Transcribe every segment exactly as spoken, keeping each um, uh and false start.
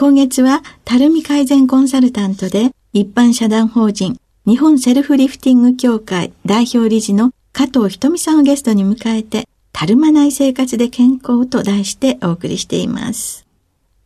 今月はたるみ改善コンサルタントで一般社団法人日本セルフリフティング協会代表理事の加藤ひとみさんをゲストに迎えて、たるまない生活で健康と題してお送りしています。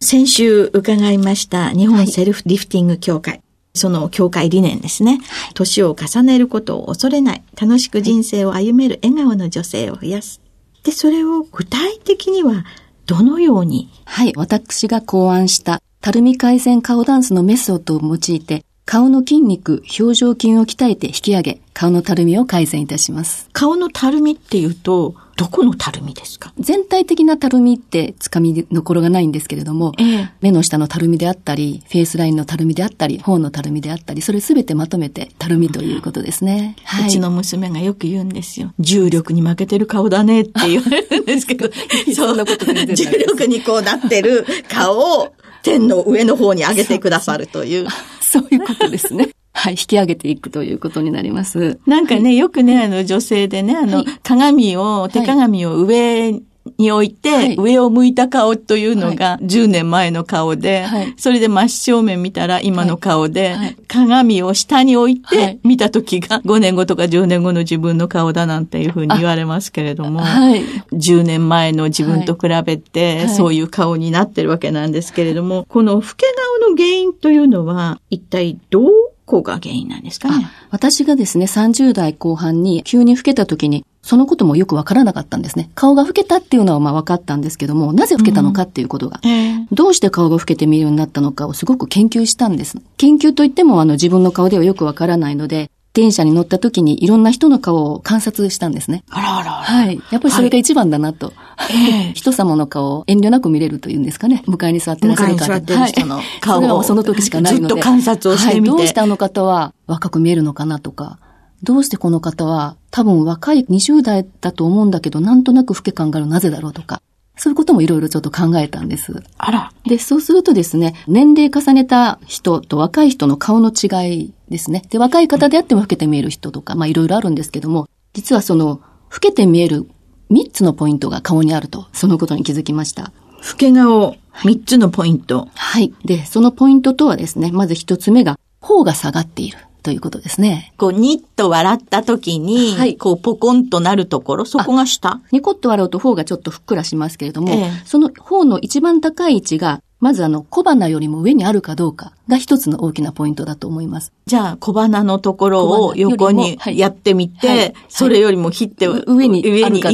先週伺いました日本セルフリフティング協会、はい、その協会理念ですね、はい、年を重ねることを恐れない、楽しく人生を歩める笑顔の女性を増やす。で、それを具体的にはどのように？はい、私が考案したたるみ改善顔ダンスのメソッドを用いて、顔の筋肉、表情筋を鍛えて引き上げ、顔のたるみを改善いたします。顔のたるみっていうと、どこのたるみですか？全体的なたるみってつかみどころがないんですけれども、えー、目の下のたるみであったり、フェイスラインのたるみであったり、頬のたるみであったり、それすべてまとめてたるみということですね、うん、はい。うちの娘がよく言うんですよ。重力に負けてる顔だねって言われるんですけど、そう、重力にこうなってる顔を天の上の方に上げてくださるという。そういうことですね。はい、引き上げていくということになります。なんかね、はい、よくね、あの女性でね、あの、はい、鏡を、手鏡を上に置いて、はい、上を向いた顔というのがじゅうねんまえの顔で、はい、それで真正面見たら今の顔で、はいはい、鏡を下に置いて見た時がごねんごとかじゅうねんごの自分の顔だなんていうふうに言われますけれども、はい、じゅうねんまえの自分と比べて、はい、そういう顔になってるわけなんですけれども、はい、この老け顔の原因というのは一体どうここが原因なんですかね。私がですね、さんじゅうだいこうはんに急に老けた時に、そのこともよくわからなかったんですね。顔が老けたっていうのはまあわかったんですけども、なぜ老けたのかっていうことが、うんえー、どうして顔が老けて見るようになったのかをすごく研究したんです。研究といってもあの自分の顔ではよくわからないので、電車に乗った時にいろんな人の顔を観察したんですね。あらあら。はい。やっぱりそれが一番だなと。はいえー、人様の顔を遠慮なく見れるというんですかね。向かいに座ってらっしゃる方。向かいに座ってる人の顔を、はい、それはその時しかないので。ずっと観察をしてみて。はい。どうしてあの方は若く見えるのかなとか。どうしてこの方は多分若いにじゅうだいだと思うんだけど、なんとなく老け感があるなぜだろうとか。そういうこともいろいろちょっと考えたんです。あら。で、そうするとですね、年齢重ねた人と若い人の顔の違いですね。で、若い方であっても老けて見える人とか、まあいろいろあるんですけども、実はその、老けて見えるみっつのポイントが顔にあると、そのことに気づきました。老け顔みっつのポイント。はい。はい、で、そのポイントとはですね、まずひとつめが、頬が下がっている。ということですね。こう、ニッと笑った時に、はい、こう、ポコンとなるところ、そこが下。ニコッと笑うと頬がちょっとふっくらしますけれども、ええ、その頬の一番高い位置が、まずあの、小鼻よりも上にあるかどうかが一つの大きなポイントだと思います。じゃあ、小鼻のところを横にやってみて、はいはいはい、それよりも切って、はい、上に行くか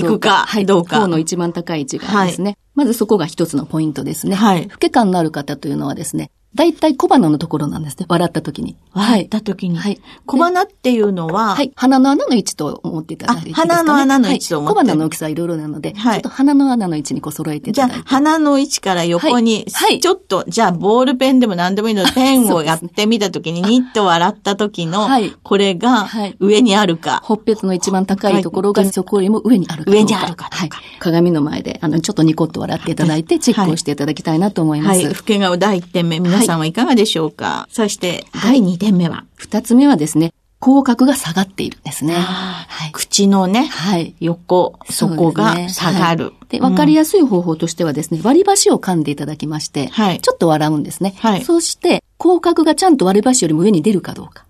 どうか。頬の一番高い位置がですね。はい、まずそこが一つのポイントですね。はい。老け感のある方というのはですね、だいたい小鼻のところなんですね。笑った時に。笑った時に。はい。小鼻っていうのは、はい。鼻の穴の位置と思っていただいていいですかね。鼻の穴の位置と思って、はい。小鼻の大きさはいろいろなので、はい。ちょっと鼻の穴の位置にこう揃えていただいて。じゃあ、鼻の位置から横に、はい。ちょっと、じゃあ、ボールペンでも何でもいいので、ペンをやってみた時に、ニッと笑った時の、はい。これが、上にあるか。ほっぺつの一番高いところが、そこよりも上にあるか。上にあるか。はい。鏡の前で、あの、ちょっとニコッと笑っていただいて、チェックをしていただきたいなと思います。はい。老け顔だいいってんめ。皆さんはいかがでしょうか。はい、そして、はい、にてんめはふたつめはですね、口角が下がっているんですね。はい、口のね、はい、横、底が下がる。で、わかりやすい方法としてはですね、うん、割り箸を噛んでいただきまして、はい、ちょっと笑うんですね。はい、そして、口角がちゃんと割り箸よりも上に出るかどうか。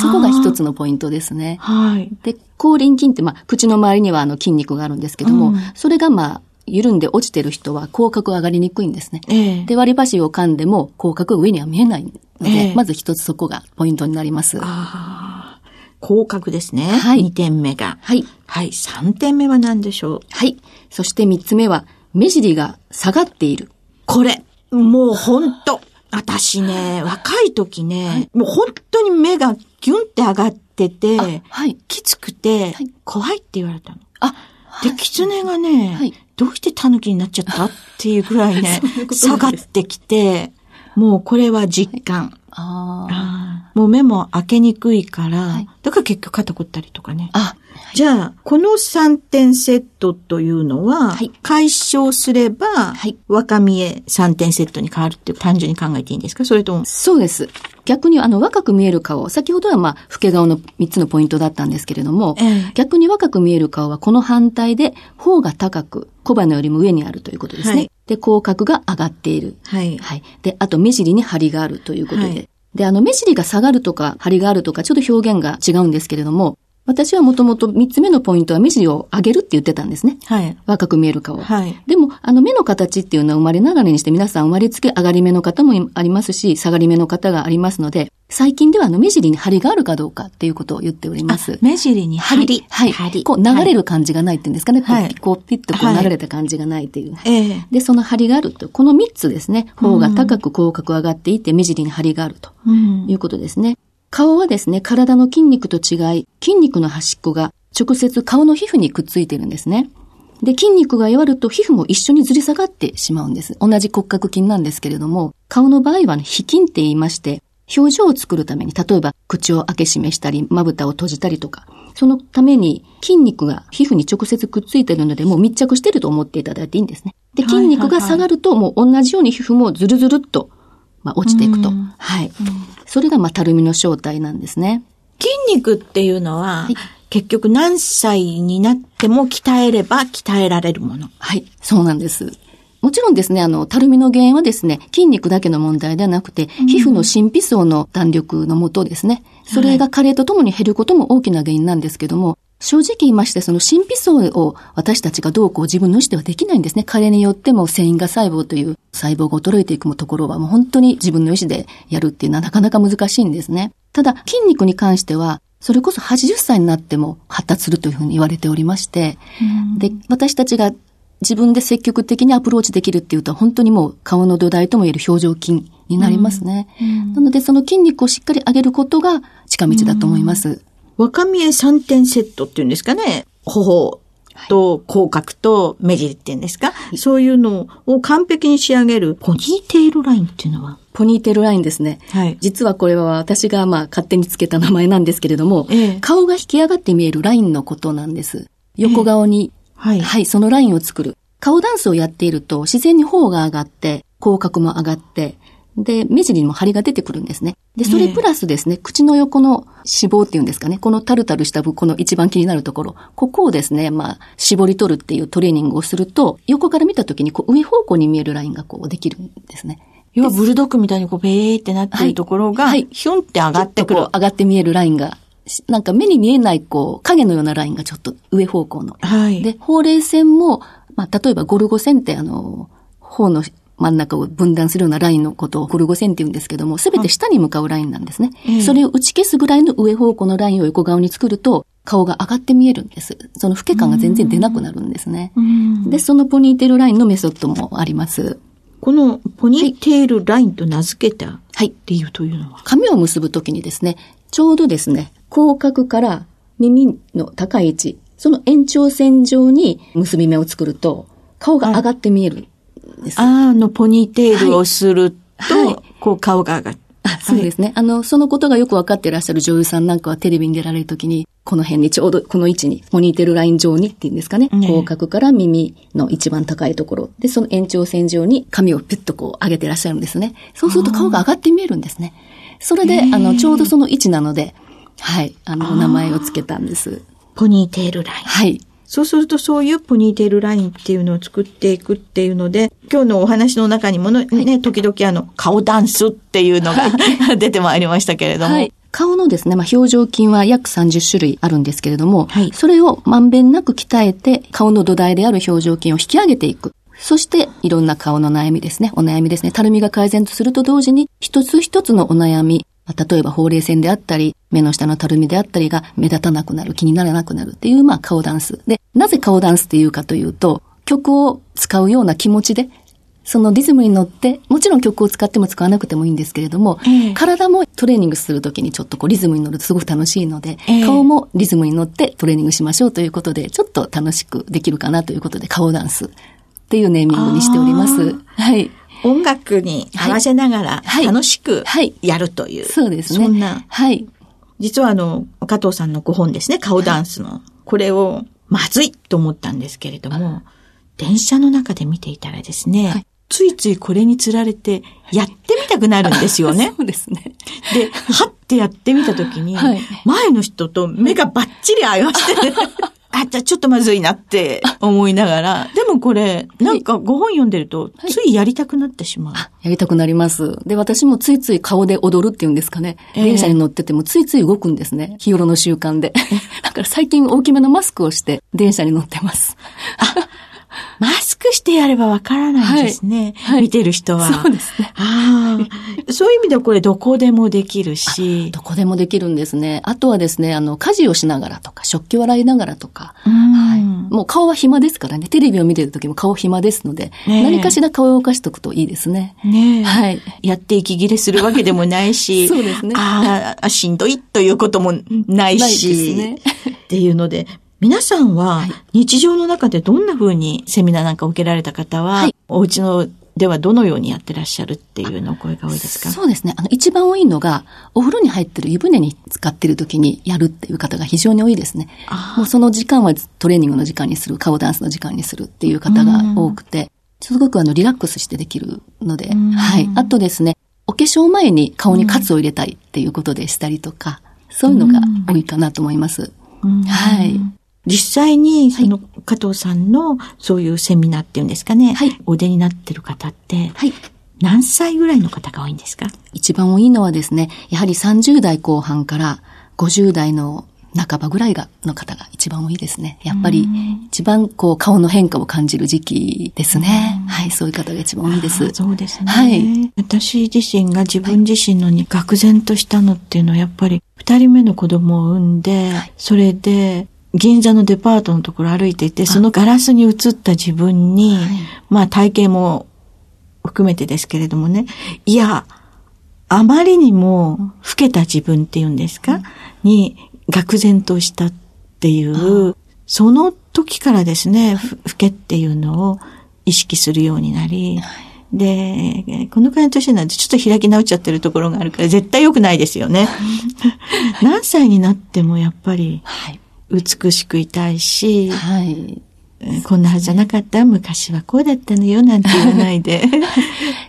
そこが一つのポイントですね。はい。で、口輪筋って、まあ、口の周りにはあの筋肉があるんですけども、うん、それがまあ、緩んで落ちてる人は口角が上がりにくいんですね。えー、で、割り箸を噛んでも口角上には見えないので、えー、まず一つそこがポイントになります。あー、口角ですね。はい。にてんめが。はい。はい。さんてんめは何でしょう。はい。そしてみっつめは、目尻が下がっている。これ、もうほんと。私ね、若い時ね、はい、もう本当に目がギュンって上がってて、はい、きつくて、はい、怖いって言われたの。あ、はい、で、狐がね、はい、どうして狸になっちゃったっていうぐらいね、下がってきて、もうこれは実感。はい、あ、もう目も開けにくいから、はい、だから結局肩こったりとかね。あ、はい、じゃあ、このさんてんセットというのは、はい、解消すれば、はい、若見えさんてんセットに変わるって単純に考えていいんですか、それとも。そうです。逆にあの若く見える顔、先ほどはまあ、老け顔のみっつのポイントだったんですけれども、えー、逆に若く見える顔はこの反対で、頬が高く、小鼻よりも上にあるということですね。はい、で、口角が上がっている。はい。はい。で、あと目尻に張りがあるということで。はい、で、あの目尻が下がるとか、張りがあるとか、ちょっと表現が違うんですけれども、私はもともと三つ目のポイントは目尻を上げるって言ってたんですね。はい。若く見える顔。はい。でも、あの目の形っていうのは生まれながらにして皆さん生まれつき上がり目の方もありますし、下がり目の方がありますので、最近ではあの目尻に張りがあるかどうかっていうことを言っております。目尻に張り。はい。はい、こう流れる感じがないっていうんですかね。はい、こう、こうピッとこう流れた感じがないっていう。はい、で、その張りがあると。このみっつですね。頬が高く口角上がっていて、目尻に張りがあるということですね。うんうん、顔はですね、体の筋肉と違い、筋肉の端っこが直接顔の皮膚にくっついているんですね。で、筋肉が弱ると皮膚も一緒にずり下がってしまうんです。同じ骨格筋なんですけれども、顔の場合は、ね、皮筋って言いまして、表情を作るために、例えば口を開け閉めしたり、まぶたを閉じたりとか、そのために筋肉が皮膚に直接くっついているので、もう密着していると思っていただいていいんですね。で、筋肉が下がると、もう同じように皮膚もずるずるっと、まあ、落ちていくと。はい。うん、それが、まあ、たるみの正体なんですね。筋肉っていうのは、はい、結局何歳になっても鍛えれば鍛えられるもの。はい、そうなんです。もちろんですね、あの、たるみの原因はですね、筋肉だけの問題ではなくて、うん、皮膚の真皮層の弾力のもとですね、それが加齢とともに減ることも大きな原因なんですけども、はい、正直言いまして、その真皮層を私たちがどうこう自分の意思ではできないんですね。加齢によっても繊維が細胞という細胞が衰えていくところはもう本当に自分の意思でやるっていうのはなかなか難しいんですね。ただ筋肉に関しては、それこそはちじゅっさいになっても発達するというふうに言われておりまして、うん、で、私たちが自分で積極的にアプローチできるっていうと本当にもう顔の土台ともいえる表情筋になりますね。うんうん、なのでその筋肉をしっかり上げることが近道だと思います。うん、若見えさんてんセットっていうんですかね。頬と口角と目尻っていうんですか、はい、そういうのを完璧に仕上げるポニーテールラインっていうのはポニーテールラインですね。はい、実はこれは私がまあ勝手につけた名前なんですけれども、ええ、顔が引き上がって見えるラインのことなんです。横顔に、ええ、はい、はい、そのラインを作る。顔ダンスをやっていると自然に頬が上がって、口角も上がって、で、目尻にも張りが出てくるんですね。で、それプラスですね、えー、口の横の脂肪っていうんですかね、このタルタルした部、この一番気になるところ、ここをですね、まあ、絞り取るっていうトレーニングをすると、横から見たときにこう上方向に見えるラインがこうできるんですね。要はブルドッグみたいにこうベーってなってるところが、はい、ヒュンって上がってくる。上がって見えるラインが、なんか目に見えないこう影のようなラインがちょっと上方向の。はい、で、ほうれい線も、まあ、例えばゴルゴ線ってあの、頬の、真ん中を分断するようなラインのことをゴルゴ線って言うんですけども、すべて下に向かうラインなんですね。ええ、それを打ち消すぐらいの上方向のラインを横顔に作ると、顔が上がって見えるんです。その老け感が全然出なくなるんですね。で、そのポニーテールラインのメソッドもあります。このポニーテールラインと名付けた理由というのは、はい、髪を結ぶときにですね、ちょうどですね、口角から耳の高い位置、その延長線上に結び目を作ると、顔が上がって見える。はい、あの、ポニーテールをすると、はいはい、こう顔が上がる。あ、そうですね、はい、あのそのことがよく分かっていらっしゃる女優さんなんかはテレビに出られるときにこの辺にちょうどこの位置にモニテールライン上にっていうんですかね、ね、口角から耳の一番高いところでその延長線上に髪をピュッとこう上げていらっしゃるんですね。そうすると顔が上がって見えるんですね。それであのちょうどその位置なので、はい、あのお名前をつけたんです。ポニーテールライン。はい、そうするとそういうポニーテールラインっていうのを作っていくっていうので、今日のお話の中にもね、はい、時々あの顔ダンスっていうのが出てまいりましたけれども、はい、顔のですね、まあ、表情筋は約さんじゅっしゅるいあるんですけれども、はい、それをまんべんなく鍛えて顔の土台である表情筋を引き上げていく。そしていろんな顔の悩みですね、お悩みですね、たるみが改善とすると同時に一つ一つのお悩み、例えばほうれい線であったり目の下のたるみであったりが目立たなくなる、気にならなくなるっていうまあ顔ダンスで、なぜ顔ダンスっていうかというと、曲を使うような気持ちでそのリズムに乗って、もちろん曲を使っても使わなくてもいいんですけれども、ええ、体もトレーニングするときにちょっとこうリズムに乗るとすごく楽しいので、ええ、顔もリズムに乗ってトレーニングしましょうということで、ちょっと楽しくできるかなということで顔ダンスっていうネーミングにしております。はい、音楽に合わせながら楽しくやるという、はいはい、そうですね、そんな、はい、実はあの加藤さんのご本ですね、顔ダンスの、はい、これをまずいと思ったんですけれども、電車の中で見ていたらですね、はいついついこれにつられてやってみたくなるんですよね。そうですね。で、はってやってみたときに、はい、前の人と目がバッチリ合いまして、ね、あ、じゃあちょっとまずいなって思いながら、でもこれ、なんかご本読んでると、ついやりたくなってしまう、はいはい。やりたくなります。で、私もついつい顔で踊るっていうんですかね。えー、電車に乗っててもついつい動くんですね。日頃の習慣で。だから最近大きめのマスクをして、電車に乗ってます。マスクしてやればわからないですね、はいはい。見てる人は。そうですね。ああ、そういう意味ではこれどこでもできるし。どこでもできるんですね。あとはですね、あの、家事をしながらとか、食器を洗いながらとか。うん、はい。もう顔は暇ですからね。テレビを見てるときも顔暇ですので、ね、何かしら顔を動かしておくといいですね。ね、はい。やって息切れするわけでもないし。そうですね。ああ、しんどいということもないし。ないですね。っていうので。皆さんは日常の中でどんな風にセミナーなんか受けられた方は、はい、お家のではどのようにやってらっしゃるっていうのお声が多いですか？そうですね。あの一番多いのがお風呂に入ってる湯船に使ってる時にやるっていう方が非常に多いですね。もうその時間はトレーニングの時間にする、顔ダンスの時間にするっていう方が多くて、すごくあのリラックスしてできるので、はい。あとですね、お化粧前に顔にカツを入れたりっていうことでしたりとか、そういうのが多いかなと思います。はい。実際に、その、加藤さんの、そういうセミナーっていうんですかね。はい。お出になってる方って、はい。何歳ぐらいの方が多いんですか？一番多いのはですね、やはりさんじゅうだいこう半からごじゅうだいの半ばぐらいが、の方が一番多いですね。やっぱり、一番こう、顔の変化を感じる時期ですね。はい、そういう方が一番多いです。そうですね。はい。私自身が自分自身のに愕然としたのっていうのは、やっぱり、二人目の子供を産んで、はい、それで、銀座のデパートのところ歩いていて、そのガラスに映った自分に、はい、まあ体型も含めてですけれどもね、いや、あまりにも老けた自分っていうんですか、うん、に愕然としたっていう、その時からですね、はい、老けっていうのを意識するようになり、はいで、このくらいの年なんでちょっと開き直っちゃってるところがあるから絶対良くないですよね。何歳になってもやっぱり美しくいたいし、はい、こんなはずじゃなかった、昔はこうだったのよなんて言わないで。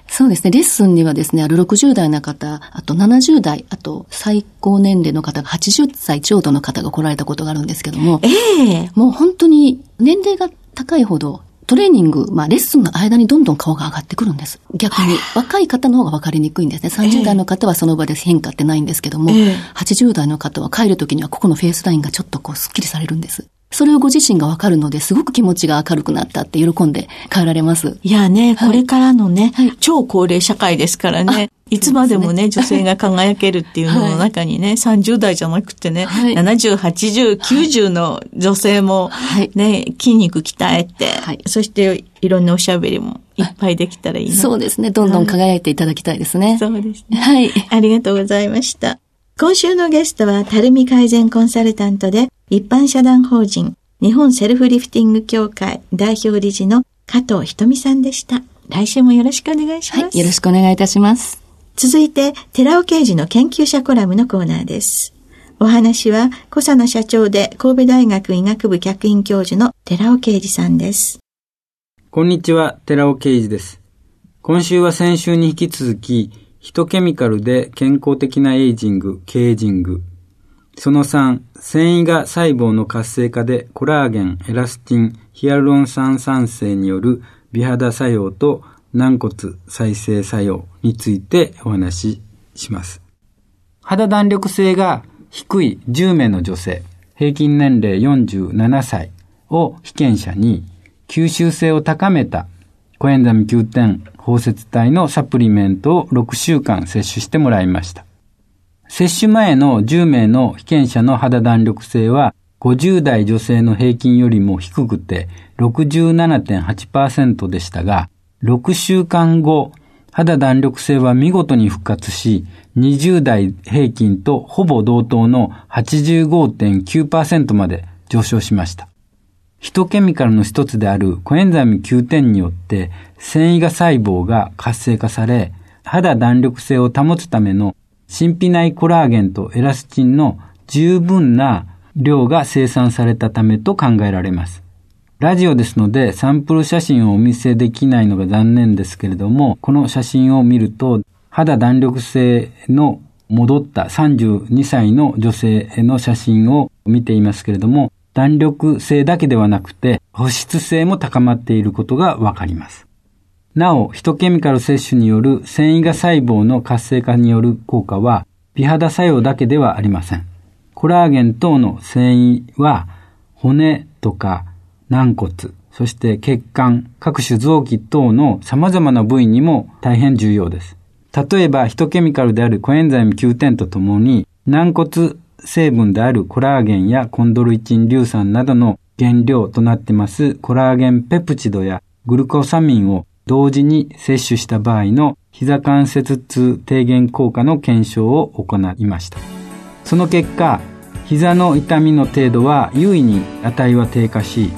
そうですね、レッスンにはですね、あるろくじゅうだいの方、あとななじゅうだい、あと最高年齢の方がはちじゅっさいちょうどの方が来られたことがあるんですけども、えー、もう本当に年齢が高いほど、トレーニング、まあレッスンの間にどんどん顔が上がってくるんです。逆に若い方の方が分かりにくいんですね。さんじゅう代の方はその場で変化ってないんですけども、えー、はちじゅう代の方は帰るときにはここのフェイスラインがちょっとこうスッキリされるんです。それをご自身が分かるのですごく気持ちが明るくなったって喜んで帰られます。いやね、はい、これからのね、はい、超高齢社会ですからね。いつまでもね、女性が輝けるっていうのの中にね、はい、さんじゅう代じゃなくてね、はい、ななじゅう、はちじゅう、きゅうじゅうの女性もね、はい、筋肉鍛えて、はい、そしていろんなおしゃべりもいっぱいできたらいいな。そうですね、どんどん輝いていただきたいですね。はい、そうですね。はい。ありがとうございました。今週のゲストは、たるみ改善コンサルタントで、一般社団法人、日本セルフリフティング協会代表理事の加藤ひとみさんでした。来週もよろしくお願いします。はい、よろしくお願いいたします。続いて、寺尾啓二の研究者コラムのコーナーです。お話は、コサナ社長で神戸大学医学部客員教授の寺尾啓二さんです。こんにちは、寺尾啓二です。今週は先週に引き続き、ヒトケミカルで健康的なエイジング、ケイジング。そのさん、繊維が細胞の活性化でコラーゲン、エラスチン、ヒアルロン酸産生による美肌作用と軟骨再生作用についてお話しします。肌弾力性が低いじゅうめいの女性、平均年齢よんじゅうななさいを被験者に吸収性を高めたコエンザミ キューテン 包摂体のサプリメントをろくしゅうかん摂取してもらいました。接種前のじゅうめいの被験者の肌弾力性はごじゅうだい女性の平均よりも低くて ろくじゅうななてんはちパーセント でしたが、ろくしゅうかんご、肌弾力性は見事に復活し、にじゅうだい平均とほぼ同等の はちじゅうごてんきゅうパーセント まで上昇しました。ヒトケミカルの一つであるコエンザミ キューテン によって繊維が細胞が活性化され、肌弾力性を保つための真皮内コラーゲンとエラスチンの十分な量が生産されたためと考えられます。ラジオですのでサンプル写真をお見せできないのが残念ですけれども、この写真を見ると肌弾力性の戻ったさんじゅうにさいの女性の写真を見ていますけれども、弾力性だけではなくて保湿性も高まっていることがわかります。なお、ヒトケミカル摂取による繊維が細胞の活性化による効果は美肌作用だけではありません。コラーゲン等の繊維は骨とか軟骨、そして血管、各種臓器等の様々な部位にも大変重要です。例えば、ヒトケミカルであるコエンザイム キューテン とともに、軟骨成分であるコラーゲンやコンドルイチン硫酸などの原料となってますコラーゲンペプチドやグルコサミンを同時に摂取した場合の膝関節痛低減効果の検証を行いました。その結果、膝の痛みの程度は優位に値は低下し、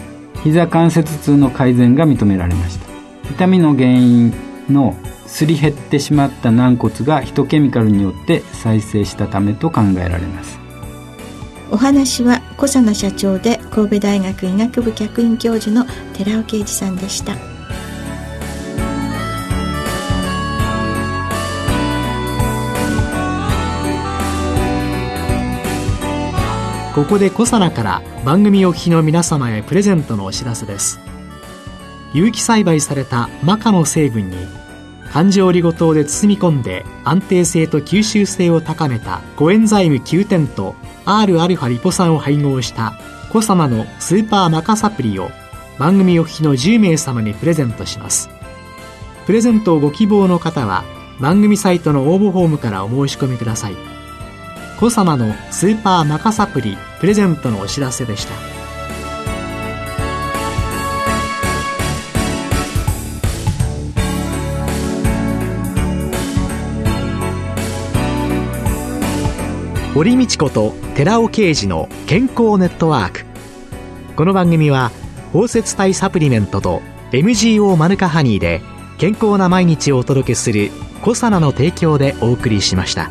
膝関節痛の改善が認められました。痛みの原因のすり減ってしまった軟骨がヒトケミカルによって再生したためと考えられます。お話は小佐奈社長で神戸大学医学部客員教授の寺尾啓二さんでした。ここでコサナから番組お聞きの皆様へプレゼントのお知らせです。有機栽培されたマカの成分に環状オリゴ糖で包み込んで安定性と吸収性を高めたコエンザイム キューテン と アールアルファ リポ酸を配合したコサナのスーパーマカサプリを番組お聞きのじゅうめいさまにプレゼントします。プレゼントをご希望の方は番組サイトの応募フォームからお申し込みください。コサナのスーパーマカサプリプレゼントのお知らせでした。堀道子と寺尾啓二の健康ネットワーク。この番組は包摂体サプリメントと エムジーオー マヌカハニーで健康な毎日をお届けするコサナの提供でお送りしました。